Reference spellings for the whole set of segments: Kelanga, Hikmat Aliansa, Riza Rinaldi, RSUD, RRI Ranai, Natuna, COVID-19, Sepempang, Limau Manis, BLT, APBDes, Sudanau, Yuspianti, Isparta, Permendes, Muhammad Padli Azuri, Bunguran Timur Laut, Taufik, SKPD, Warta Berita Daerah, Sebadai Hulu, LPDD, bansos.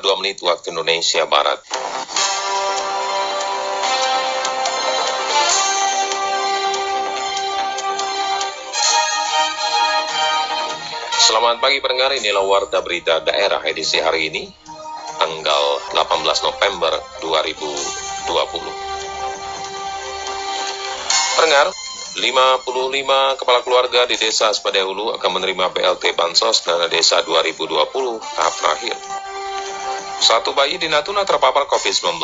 2 menit waktu Indonesia Barat. Selamat pagi pendengar, inilah Warta Berita Daerah edisi hari ini, tanggal 18 November 2020. Pendengar, 55 kepala keluarga di desa Sebadai Hulu akan menerima BLT Bansos Dana Desa 2020 tahap terakhir. 1 bayi di Natuna terpapar COVID-19.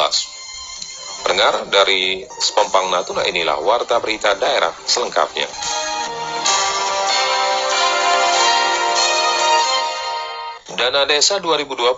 Pendengar, dari Sepempang Natuna inilah Warta Berita Daerah selengkapnya. Dana Desa 2020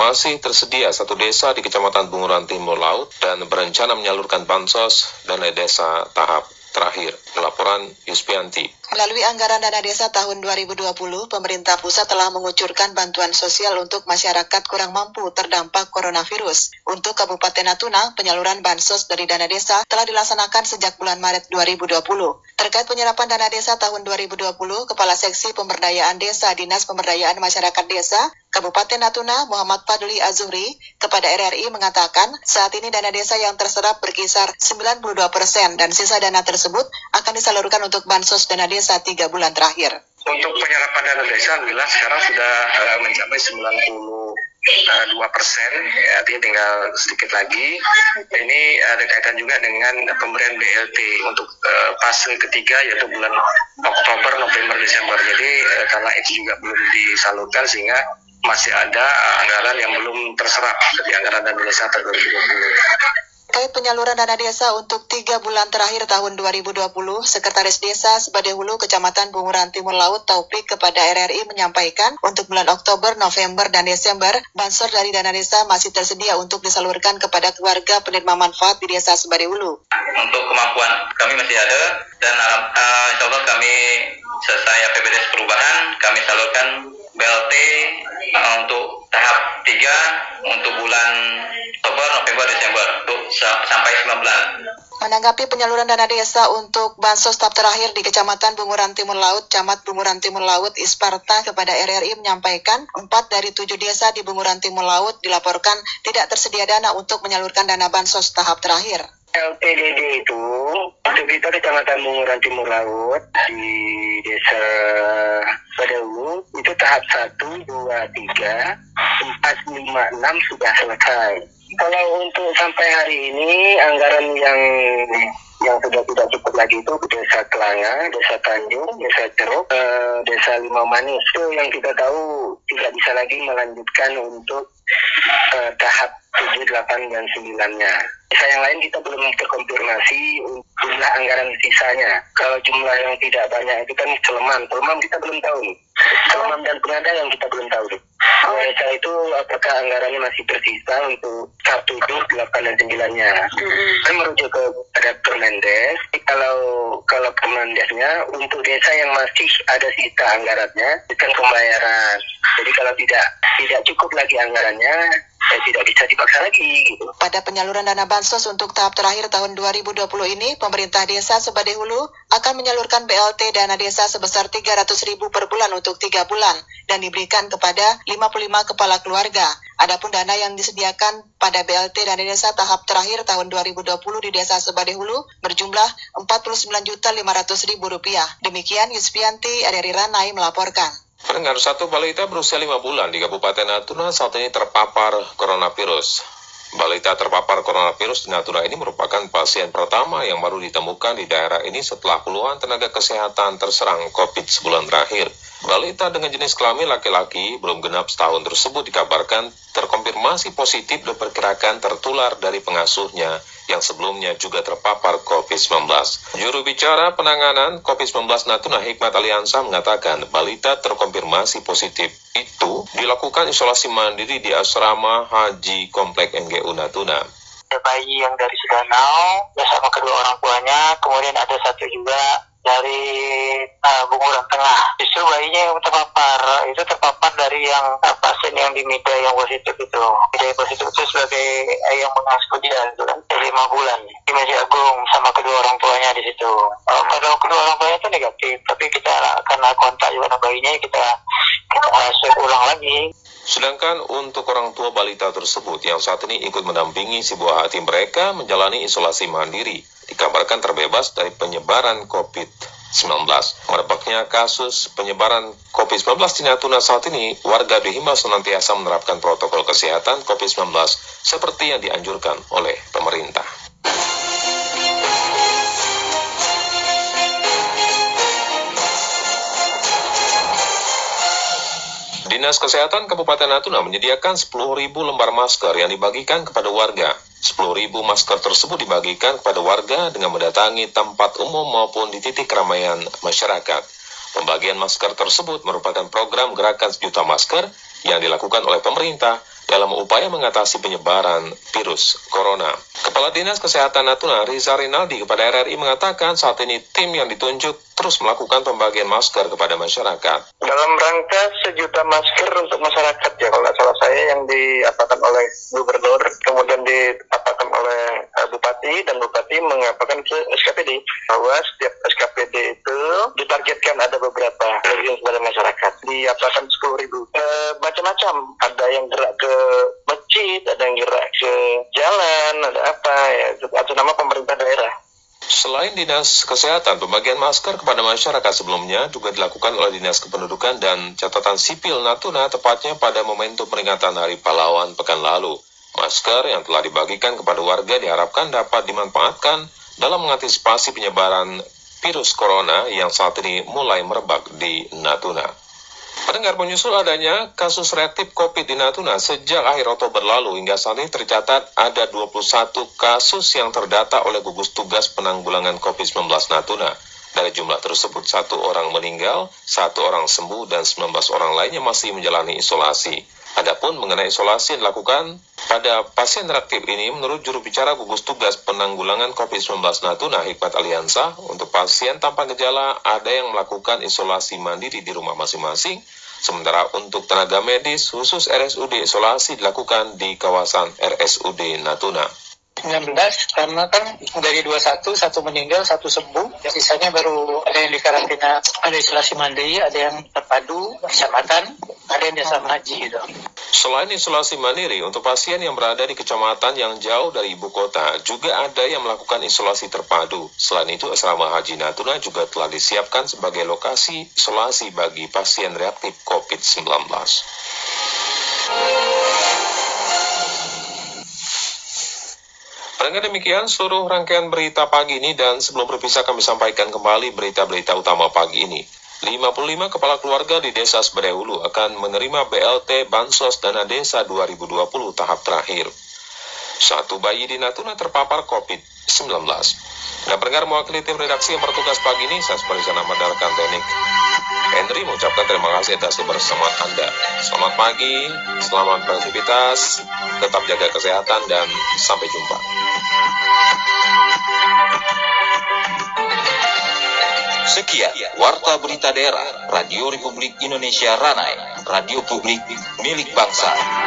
masih tersedia 1 desa di Kecamatan Bunguran Timur Laut dan berencana menyalurkan bansos dana desa tahap terakhir. Laporan Yuspianti. Melalui anggaran dana desa tahun 2020, pemerintah pusat telah mengucurkan bantuan sosial untuk masyarakat kurang mampu terdampak coronavirus. Untuk Kabupaten Natuna, penyaluran bansos dari dana desa telah dilaksanakan sejak bulan Maret 2020. Terkait penyerapan dana desa tahun 2020, Kepala Seksi Pemberdayaan Desa Dinas Pemberdayaan Masyarakat Desa Kabupaten Natuna, Muhammad Padli Azuri, kepada RRI mengatakan saat ini dana desa yang terserap berkisar 92% dan sisa dana tersebut akan disalurkan untuk bansos dana desa 3 bulan terakhir. Untuk penyerapan dana desa, alhamdulillah sekarang sudah mencapai 92%, artinya tinggal sedikit lagi. Ini ada kaitan juga dengan pemberian BLT untuk fase ketiga, yaitu bulan Oktober, November, Desember. Jadi karena itu juga belum disalurkan sehingga masih ada anggaran yang belum terserap dari anggaran dana desa tahun 2020. Terkait penyaluran dana desa untuk 3 bulan terakhir tahun 2020, Sekretaris Desa Sebadai Hulu Kecamatan Bunguran Timur Laut Taufik kepada RRI menyampaikan untuk bulan Oktober, November, dan Desember, bansos dari dana desa masih tersedia untuk disalurkan kepada keluarga penerima manfaat di Desa Sebadai Hulu. Untuk kemampuan kami masih ada dan insya Allah kami selesai APBDes perubahan, kami salurkan BLT untuk tahap 3 untuk bulan Oktober, November, Desember sampai 19. Menanggapi penyaluran dana desa untuk bansos tahap terakhir di Kecamatan Bunguran Timur Laut, Camat Bunguran Timur Laut Isparta kepada RRI menyampaikan 4 dari 7 desa di Bunguran Timur Laut dilaporkan tidak tersedia dana untuk menyalurkan dana bansos tahap terakhir. LPDD itu untuk kita Kecamatan Bunguran Timur Laut di Desa Sebadai Hulu itu tahap 1, 2, 3, 4, 5, 6 sudah selesai. Kalau untuk sampai hari ini anggaran yang sudah tidak cukup lagi itu Desa Kelanga, Desa Tanjung, Desa Ceruk, Desa Limau Manis itu yang kita tahu tidak bisa lagi melanjutkan untuk tahap 7, 8, dan 9-nya. Desa yang lain kita belum terkonfirmasi jumlah anggaran sisanya. Kalau jumlah yang tidak banyak itu kan Celemam kita belum tahu. Celemam dan Pengada yang kita belum tahu. Desa itu apakah anggarannya masih tersisa untuk 1, 2, 8, dan 9-nya. Saya merujuk kepada Permendes. Kalau Permendesnya untuk desa yang masih ada sisa anggarannya bukan pembayaran. Jadi kalau tidak cukup lagi anggarannya, tidak bisa dipaksa lagi. Pada penyaluran dana bansos untuk tahap terakhir tahun 2020 ini, pemerintah desa Sebadai Hulu akan menyalurkan BLT dana desa sebesar 300.000 per bulan untuk 3 bulan dan diberikan kepada 55 kepala keluarga. Adapun dana yang disediakan pada BLT dana desa tahap terakhir tahun 2020 di Desa Sebadai Hulu berjumlah Rp49.500.000. Demikian Yuspianti, RRI Ranai melaporkan. Pendengar, 1 balita berusia 5 bulan di Kabupaten Natuna saat ini terpapar coronavirus. Balita terpapar coronavirus di Natuna ini merupakan pasien pertama yang baru ditemukan di daerah ini setelah puluhan tenaga kesehatan terserang COVID sebulan terakhir. Balita dengan jenis kelamin laki-laki belum genap setahun tersebut dikabarkan terkonfirmasi positif dan diperkirakan tertular dari pengasuhnya yang sebelumnya juga terpapar COVID-19. Juru bicara penanganan COVID-19 Natuna Hikmat Aliansa mengatakan balita terkonfirmasi positif itu dilakukan isolasi mandiri di asrama Haji Komplek NGU Natuna. Ada bayi yang dari Sudanau bersama kedua orang tuanya, kemudian ada satu juga dari Tabung Orang Tengah. Justru bayinya yang terpapar, itu terpapar dari yang pasien yang di media yang positif itu. Media yang positif itu sebagai yang mengasuh dia itu kan 5 bulan di Masjid Agung sama kedua orang tuanya di situ. Padahal kedua orang tuanya itu negatif, tapi kita karena kontak juga bayinya kita swab ulang lagi. Sedangkan untuk orang tua balita tersebut yang saat ini ikut mendampingi si buah hati mereka menjalani isolasi mandiri, dikabarkan terbebas dari penyebaran COVID-19. Merebaknya kasus penyebaran COVID-19 di Natuna saat ini, warga dihimbau senantiasa menerapkan protokol kesehatan COVID-19 seperti yang dianjurkan oleh pemerintah. Dinas Kesehatan Kabupaten Natuna menyediakan 10.000 lembar masker yang dibagikan kepada warga. 10.000 masker tersebut dibagikan kepada warga dengan mendatangi tempat umum maupun di titik keramaian masyarakat. Pembagian masker tersebut merupakan program gerakan sejuta masker yang dilakukan oleh pemerintah dalam upaya mengatasi penyebaran virus corona. Kepala Dinas Kesehatan Natuna, Riza Rinaldi, kepada RRI mengatakan saat ini tim yang ditunjuk terus melakukan pembagian masker kepada masyarakat. Dalam rangka sejuta masker untuk masyarakat, ya kalau salah saya yang diapakan oleh gubernur, kemudian diapakan oleh bupati, dan bupati mengapakan ke SKPD bahwa setiap SKPD itu ditargetkan ada beberapa bagian kepada masyarakat, diapakan 10.000 macam-macam, ada yang gerak ke masjid, ada yang gerak ke jalan, ada apa ya, itu nama pemerintah daerah. Selain Dinas Kesehatan, pembagian masker kepada masyarakat sebelumnya juga dilakukan oleh Dinas Kependudukan dan Catatan Sipil Natuna, tepatnya pada momentum peringatan Hari Pahlawan pekan lalu. Masker yang telah dibagikan kepada warga diharapkan dapat dimanfaatkan dalam mengantisipasi penyebaran virus corona yang saat ini mulai merebak di Natuna. Pendengar, menyusul adanya kasus reaktif COVID di Natuna sejak akhir Oktober lalu hingga saat ini tercatat ada 21 kasus yang terdata oleh gugus tugas penanggulangan COVID-19 Natuna. Dari jumlah tersebut, 1 orang meninggal, 1 orang sembuh, dan 19 orang lainnya masih menjalani isolasi. Adapun mengenai isolasi yang dilakukan pada pasien reaktif ini, menurut juru bicara gugus tugas penanggulangan COVID-19 Natuna, Hikmat Aliansa, untuk pasien tanpa gejala ada yang melakukan isolasi mandiri di rumah masing-masing, sementara untuk tenaga medis khusus RSUD isolasi dilakukan di kawasan RSUD Natuna. 19 karena kan dari 21, 1 meninggal, 1 sembuh, sisanya baru ada yang di karantina, ada isolasi mandiri, ada yang terpadu kecamatan, ada yang dasar haji gitu. Selain isolasi mandiri, untuk pasien yang berada di kecamatan yang jauh dari ibu kota juga ada yang melakukan isolasi terpadu. Selain itu, asrama haji Natuna juga telah disiapkan sebagai lokasi isolasi bagi pasien reaktif COVID-19. Dengan demikian seluruh rangkaian berita pagi ini, dan sebelum berpisah kami sampaikan kembali berita-berita utama pagi ini. 55 kepala keluarga di Desa Sebadai Hulu akan menerima BLT Bansos Dana Desa 2020 tahap terakhir. 1 bayi di Natuna terpapar COVID-19. Nah, pendengar, mewakili tim redaksi yang bertugas pagi ini, saya seperti sana mendarkan teknik Henry mengucapkan terima kasih atas kebersamaan Anda. Selamat pagi, selamat beraktivitas, tetap jaga kesehatan, dan sampai jumpa. Sekian Warta Berita Daerah Radio Republik Indonesia Ranai, radio publik milik bangsa.